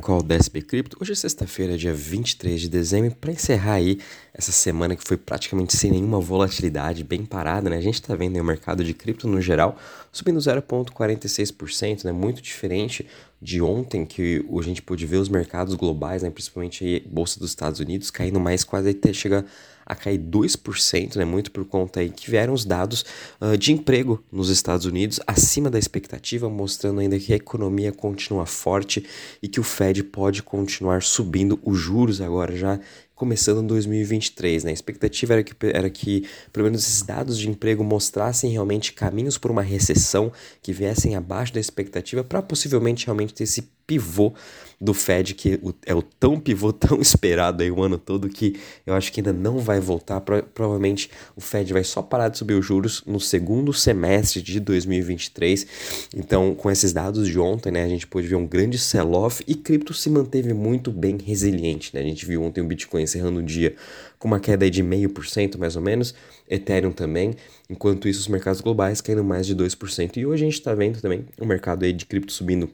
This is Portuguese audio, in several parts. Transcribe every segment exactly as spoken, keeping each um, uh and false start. Qual o D S P Cripto? Hoje é sexta-feira, dia vinte e três de dezembro, para encerrar aí essa semana que foi praticamente sem nenhuma volatilidade, bem parada, né? A gente está vendo aí o mercado de cripto no geral subindo zero vírgula quarenta e seis por cento, né? Muito diferente de ontem, que a gente pôde ver os mercados globais, né? Principalmente a Bolsa dos Estados Unidos, caindo mais, quase até chegar a cair dois por cento, né? Muito por conta aí que vieram os dados uh, de emprego nos Estados Unidos acima da expectativa, mostrando ainda que a economia continua forte e que o Fed pode continuar subindo os juros agora já começando em dois mil e vinte e três, né? A expectativa era que, era que pelo menos esses dados de emprego mostrassem realmente caminhos por uma recessão que viessem abaixo da expectativa para possivelmente realmente ter esse pivô do Fed, que é o tão pivô, tão esperado aí o ano todo, que eu acho que ainda não vai voltar. Provavelmente o Fed vai só parar de subir os juros no segundo semestre de dois mil e vinte e três. Então, com esses dados de ontem, né, a gente pôde ver um grande sell-off e cripto se manteve muito bem resiliente, né? A gente viu ontem o Bitcoin encerrando o dia com uma queda de zero vírgula cinco por cento mais ou menos, Ethereum também, enquanto isso os mercados globais caindo mais de dois por cento. E hoje a gente está vendo também o mercado aí de cripto subindo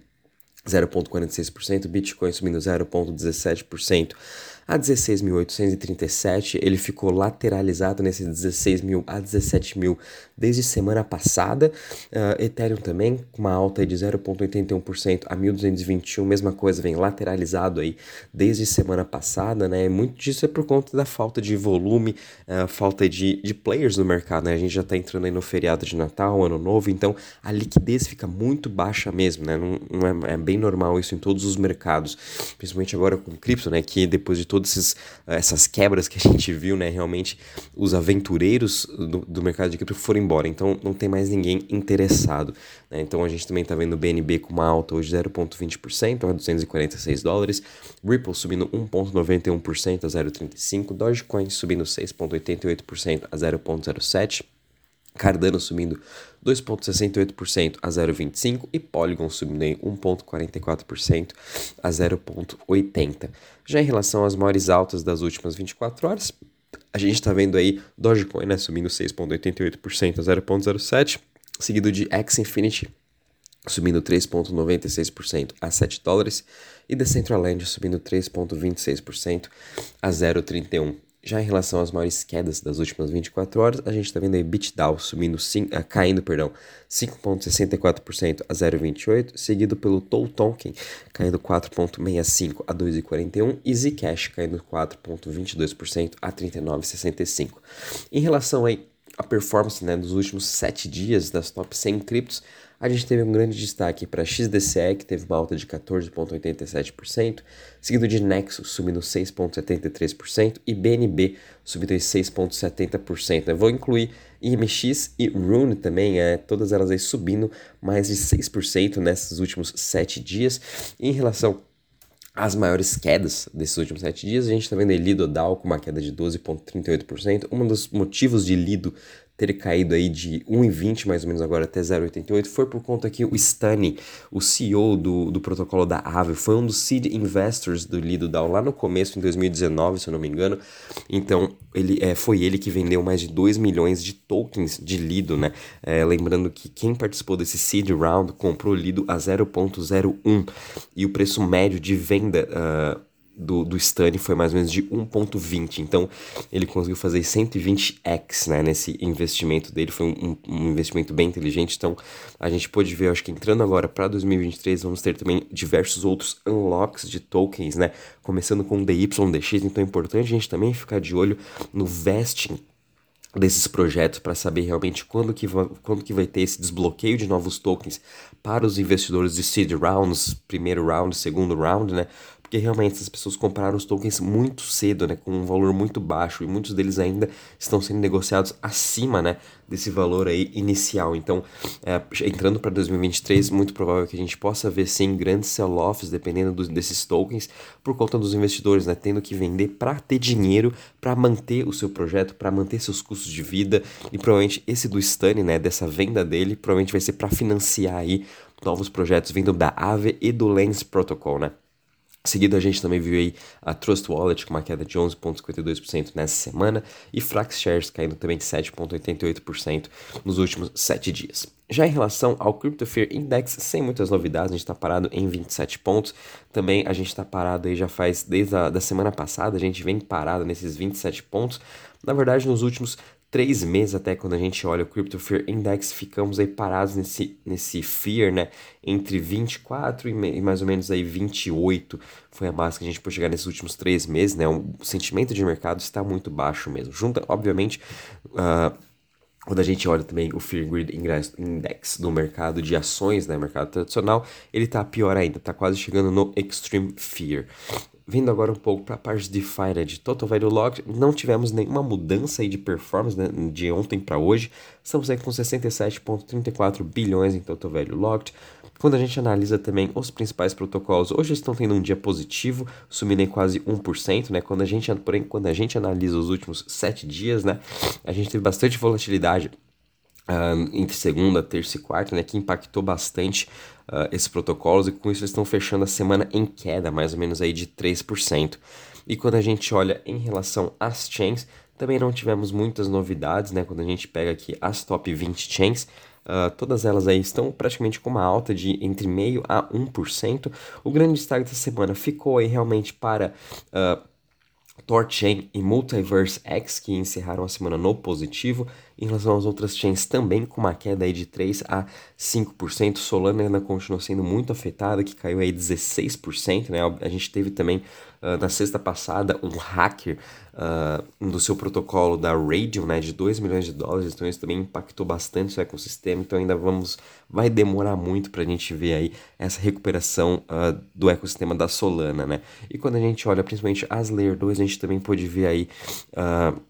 zero vírgula quarenta e seis por cento, Bitcoin subindo zero vírgula dezessete por cento a dezesseis mil oitocentos e trinta e sete, ele ficou lateralizado nesse dezesseis mil a dezessete mil desde semana passada. Uh, Ethereum também com uma alta de zero vírgula oitenta e um por cento a mil duzentos e vinte e um, mesma coisa, vem lateralizado aí desde semana passada, né? Muito disso é por conta da falta de volume, uh, falta de, de players no mercado, né? A gente já está entrando aí no feriado de Natal, Ano Novo, então a liquidez fica muito baixa mesmo, né? Não, não é, é bem normal isso em todos os mercados, principalmente agora com cripto, né? Que depois de todas esses, essas quebras que a gente viu, né? Realmente os aventureiros do, do mercado de cripto foram embora, então não tem mais ninguém interessado, né? Então a gente também está vendo o B N B com uma alta hoje de zero vírgula vinte por cento a duzentos e quarenta e seis dólares, Ripple subindo um vírgula noventa e um por cento a zero vírgula trinta e cinco, Dogecoin subindo seis vírgula oitenta e oito por cento a zero vírgula zero sete, Cardano subindo dois vírgula sessenta e oito por cento a zero vírgula vinte e cinco e Polygon subindo em um vírgula quarenta e quatro por cento a zero vírgula oitenta. Já em relação às maiores altas das últimas vinte e quatro horas, a gente está vendo aí Dogecoin, né, subindo seis vírgula oitenta e oito por cento a zero vírgula zero sete, seguido de Axie Infinity subindo três vírgula noventa e seis por cento a sete dólares e Decentraland subindo três vírgula vinte e seis por cento a zero vírgula trinta e um. Já em relação às maiores quedas das últimas vinte e quatro horas, a gente está vendo aí BitDAO subindo cinco, ah, caindo perdão, cinco vírgula sessenta e quatro por cento a zero vírgula vinte e oito, seguido pelo Toltoken caindo quatro vírgula sessenta e cinco por cento a dois vírgula quarenta e um e Zcash caindo quatro vírgula vinte e dois por cento a trinta e nove vírgula sessenta e cinco por cento. Em relação aí à performance, né, dos últimos sete dias das top cem criptos, a gente teve um grande destaque para X D C E, que teve uma alta de quatorze vírgula oitenta e sete por cento, seguido de Nexo subindo seis vírgula setenta e três por cento e B N B subindo seis vírgula setenta por cento. Eu vou incluir I M X e Rune também, é, todas elas aí subindo mais de seis por cento nesses últimos sete dias. E em relação as maiores quedas desses últimos sete dias, a gente está vendo aí Lido D A O com uma queda de doze vírgula trinta e oito por cento. Um dos motivos de Lido ter caído aí de um vírgula vinte mais ou menos agora até zero vírgula oitenta e oito foi por conta que o Stani, o C E O do, do protocolo da Aave, foi um dos seed investors do Lido D A O lá no começo, em dois mil e dezenove, se eu não me engano. Então, ele, é, foi ele que vendeu mais de dois milhões de tokens de Lido, né? É, lembrando que quem participou desse seed round comprou Lido a zero vírgula zero um e o preço médio de venda Uh, do, do Stani foi mais ou menos de um vírgula vinte, então ele conseguiu fazer cento e vinte vezes, né, nesse investimento dele, foi um, um investimento bem inteligente. Então a gente pôde ver, acho que entrando agora para dois mil e vinte e três, vamos ter também diversos outros unlocks de tokens, né, começando com o D Y D X, então é importante a gente também ficar de olho no vesting desses projetos para saber realmente quando que, va- quando que vai ter esse desbloqueio de novos tokens para os investidores de seed rounds, primeiro round, segundo round, né, porque realmente essas pessoas compraram os tokens muito cedo, né, com um valor muito baixo, e muitos deles ainda estão sendo negociados acima, né, desse valor aí inicial. Então, é, entrando para dois mil e vinte e três, muito provável que a gente possa ver sim grandes sell-offs dependendo do, desses tokens por conta dos investidores, né, tendo que vender para ter dinheiro, para manter o seu projeto, para manter seus custos de vida, e provavelmente esse do Stani, né, dessa venda dele, provavelmente vai ser para financiar aí novos projetos vindo da Aave e do Lens Protocol, né. Seguido, a gente também viu aí a Trust Wallet com uma queda de onze vírgula cinquenta e dois por cento nessa semana e Frax Shares caindo também de sete vírgula oitenta e oito por cento nos últimos sete dias. Já em relação ao Crypto Fear Index, sem muitas novidades, a gente está parado em vinte e sete pontos. Também a gente está parado aí já faz desde a da semana passada, a gente vem parado nesses vinte e sete pontos. Na verdade, nos últimos três meses, até quando a gente olha o Crypto Fear Index, ficamos aí parados nesse, nesse Fear, né? Entre vinte e quatro e mais ou menos aí vinte e oito foi a base que a gente pôde chegar nesses últimos três meses, né? O sentimento de mercado está muito baixo mesmo. Junta, obviamente, uh, quando a gente olha também o Fear Greed Index do mercado de ações, né? Mercado tradicional, ele está pior ainda, está quase chegando no Extreme Fear. Vindo agora um pouco para a parte de DeFi, né, de Total Value Locked, não tivemos nenhuma mudança aí de performance, né, de ontem para hoje. Estamos aí com sessenta e sete vírgula trinta e quatro bilhões em Total Value Locked. Quando a gente analisa também os principais protocolos, hoje eles estão tendo um dia positivo, sumindo em quase um por cento, né? Quando a gente, porém, quando a gente analisa os últimos sete dias, né, a gente teve bastante volatilidade Uh, entre segunda, terça e quarta, né, que impactou bastante uh, esses protocolos, e com isso eles estão fechando a semana em queda, mais ou menos aí de três por cento. E quando a gente olha em relação às chains, também não tivemos muitas novidades, né, quando a gente pega aqui as top vinte chains, Uh, todas elas aí estão praticamente com uma alta de entre meio a um por cento. O grande destaque dessa semana ficou aí realmente para Uh, THORChain e MultiverseX, que encerraram a semana no positivo. Em relação às outras chains também, com uma queda aí de três a cinco por cento. Solana ainda continua sendo muito afetada, que caiu aí dezesseis por cento, né? A gente teve também uh, na sexta passada um hacker uh, do seu protocolo da Raydium, né, de dois milhões de dólares, então isso também impactou bastante o seu ecossistema. Então ainda vamos, vai demorar muito para a gente ver aí essa recuperação uh, do ecossistema da Solana, né? E quando a gente olha principalmente as Layer dois, a gente também pode ver aí Uh,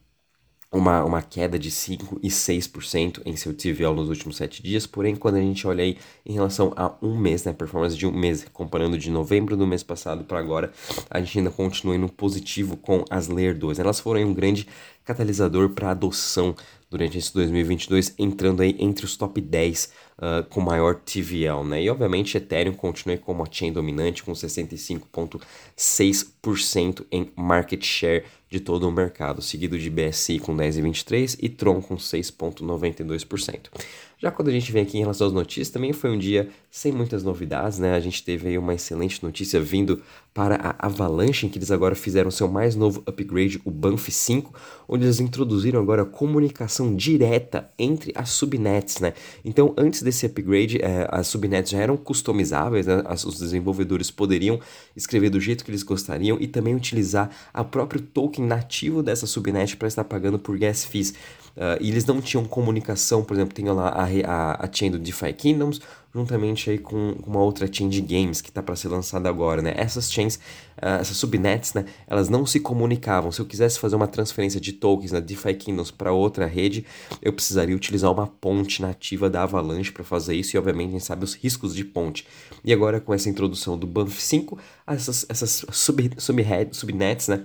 Uma, uma queda de cinco e seis por cento em seu T V L nos últimos sete dias. Porém, quando a gente olha aí em relação a um mês, né, performance de um mês, comparando de novembro do mês passado para agora, a gente ainda continua no positivo com as Layer dois. Elas foram aí um grande catalisador para adoção durante esse dois mil e vinte e dois, entrando aí entre os top dez uh, com maior T V L, né? E obviamente Ethereum continua como a chain dominante com sessenta e cinco vírgula seis por cento em market share de todo o mercado, seguido de B S I com dez vírgula vinte e três por cento e Tron com seis vírgula noventa e dois por cento. Já quando a gente vem aqui em relação às notícias, também foi um dia sem muitas novidades, né? A gente teve aí uma excelente notícia vindo para a Avalanche, em que eles agora fizeram seu mais novo upgrade, o Banff cinco, onde eles introduziram agora a comunicação direta entre as subnets, né? Então, antes desse upgrade, eh, as subnets já eram customizáveis, né? As, os desenvolvedores poderiam escrever do jeito que eles gostariam e também utilizar o próprio token nativo dessa subnet para estar pagando por gas fees. Uh, e eles não tinham comunicação, por exemplo, tem lá a, a, a chain do DeFi Kingdoms, juntamente aí com uma outra chain de games que está para ser lançada agora, né? Essas chains, uh, essas subnets, né, elas não se comunicavam. Se eu quisesse fazer uma transferência de tokens na DeFi Kingdoms para outra rede, eu precisaria utilizar uma ponte nativa da Avalanche para fazer isso, e obviamente a gente sabe os riscos de ponte. E agora com essa introdução do Banff cinco, essas, essas sub, sub, subnets, né,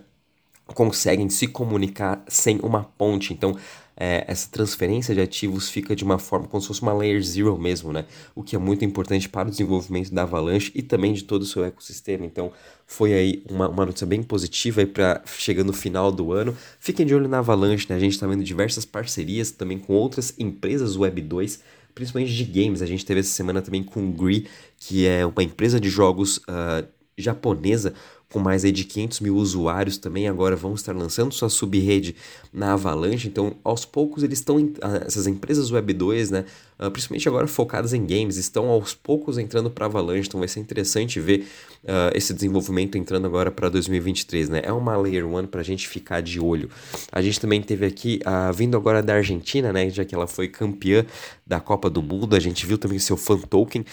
conseguem se comunicar sem uma ponte. Então, É, essa transferência de ativos fica de uma forma como se fosse uma Layer Zero mesmo, né? O que é muito importante para o desenvolvimento da Avalanche e também de todo o seu ecossistema. Então, foi aí uma, uma notícia bem positiva aí para chegando no final do ano. Fiquem de olho na Avalanche, né? A gente está vendo diversas parcerias também com outras empresas Web dois, principalmente de games. A gente teve essa semana também com o GREE, que é uma empresa de jogos uh, japonesa, com mais aí de quinhentos mil usuários também, agora vão estar lançando sua sub-rede na Avalanche. Então, aos poucos, eles estão em, essas empresas Web dois, né, principalmente agora focadas em games, estão aos poucos entrando para Avalanche. Então, vai ser interessante ver uh, esse desenvolvimento entrando agora para dois mil e vinte e três, né? É uma Layer um para a gente ficar de olho. A gente também teve aqui, uh, vindo agora da Argentina, né, já que ela foi campeã da Copa do Mundo, a gente viu também seu fan token.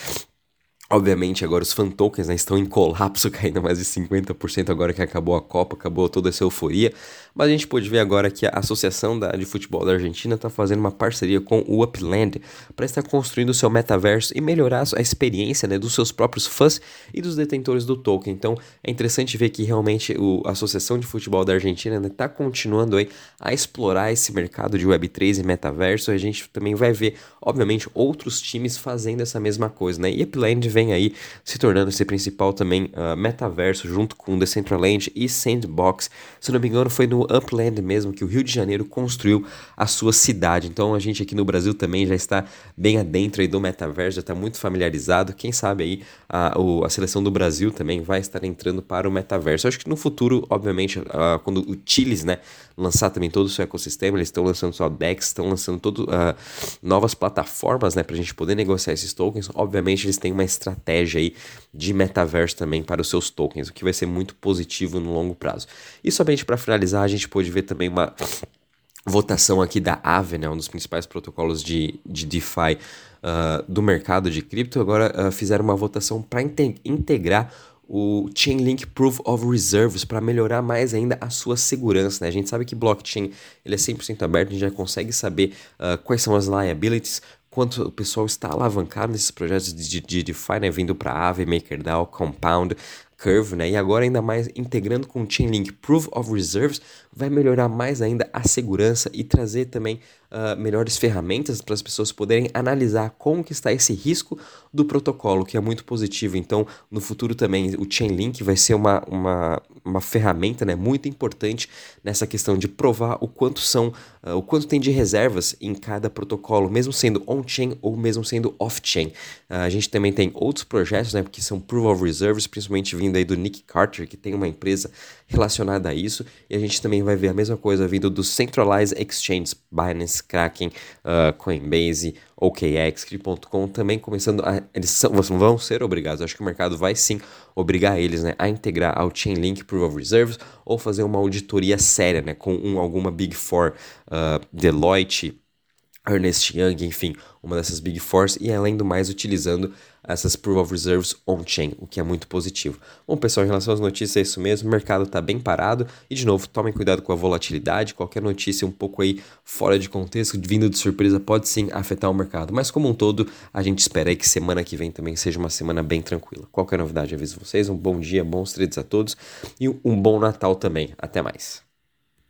Obviamente agora os fan tokens, né, estão em colapso, caindo mais de cinquenta por cento agora que acabou a Copa, acabou toda essa euforia. Mas a gente pôde ver agora que a Associação da, de Futebol da Argentina está fazendo uma parceria com o Upland para estar construindo o seu metaverso e melhorar a experiência, né, dos seus próprios fãs e dos detentores do token. Então é interessante ver que realmente o, a Associação de Futebol da Argentina está, né, continuando aí a explorar esse mercado de Web três e metaverso. A gente também vai ver, obviamente, outros times fazendo essa mesma coisa, né? E Upland vem aí se tornando esse principal também uh, metaverso, junto com Decentraland e Sandbox. Se não me engano, foi no Upland mesmo que o Rio de Janeiro construiu a sua cidade. Então a gente aqui no Brasil também já está bem adentro aí do metaverso, já está muito familiarizado. Quem sabe aí a, o, a seleção do Brasil também vai estar entrando para o metaverso. Eu acho que no futuro, obviamente, uh, quando o Chiles, né, lançar também todo o seu ecossistema, eles estão lançando sua D E X, estão lançando todo, uh, novas plataformas, né, para a gente poder negociar esses tokens. Obviamente eles têm uma estratégia aí de metaverso também para os seus tokens, o que vai ser muito positivo no longo prazo. E somente para finalizar, a gente pôde ver também uma votação aqui da Aave, né, um dos principais protocolos de, de DeFi uh, do mercado de cripto. Agora uh, fizeram uma votação para inte- integrar o Chainlink Proof of Reserves para melhorar mais ainda a sua segurança, né? A gente sabe que blockchain ele é cem por cento aberto, a gente já consegue saber uh, quais são as liabilities, quanto o pessoal está alavancado nesses projetos de, de DeFi, né? Vindo para Aave, MakerDAO, Compound, Curve, né? E agora ainda mais integrando com o Chainlink Proof of Reserves, vai melhorar mais ainda a segurança e trazer também uh, melhores ferramentas para as pessoas poderem analisar como que está esse risco do protocolo, que é muito positivo. Então, no futuro também, o Chainlink vai ser uma, uma, uma ferramenta, né, muito importante nessa questão de provar o quanto são, uh, o quanto tem de reservas em cada protocolo, mesmo sendo on-chain ou mesmo sendo off-chain. Uh, a gente também tem outros projetos, né, que são Proof of Reserves, principalmente vindo aí do Nick Carter, que tem uma empresa relacionada a isso, e a gente também vai ver a mesma coisa vindo dos Centralized Exchanges, Binance, Kraken, uh, Coinbase, O K X, Crypto ponto com, também começando a... Eles são, vão ser obrigados, acho que o mercado vai sim obrigar eles, né, a integrar ao Chainlink Proof of Reserves ou fazer uma auditoria séria, né, com um, alguma Big Four, uh, Deloitte, Ernest Young, enfim, uma dessas Big Fours, e além do mais utilizando essas Proof of Reserves on-chain, o que é muito positivo. Bom, pessoal, em relação às notícias é isso mesmo, o mercado está bem parado, e de novo, tomem cuidado com a volatilidade, qualquer notícia um pouco aí fora de contexto, vindo de surpresa, pode sim afetar o mercado, mas como um todo, a gente espera aí que semana que vem também seja uma semana bem tranquila. Qualquer novidade, aviso vocês, um bom dia, bons trades a todos, e um bom Natal também, até mais.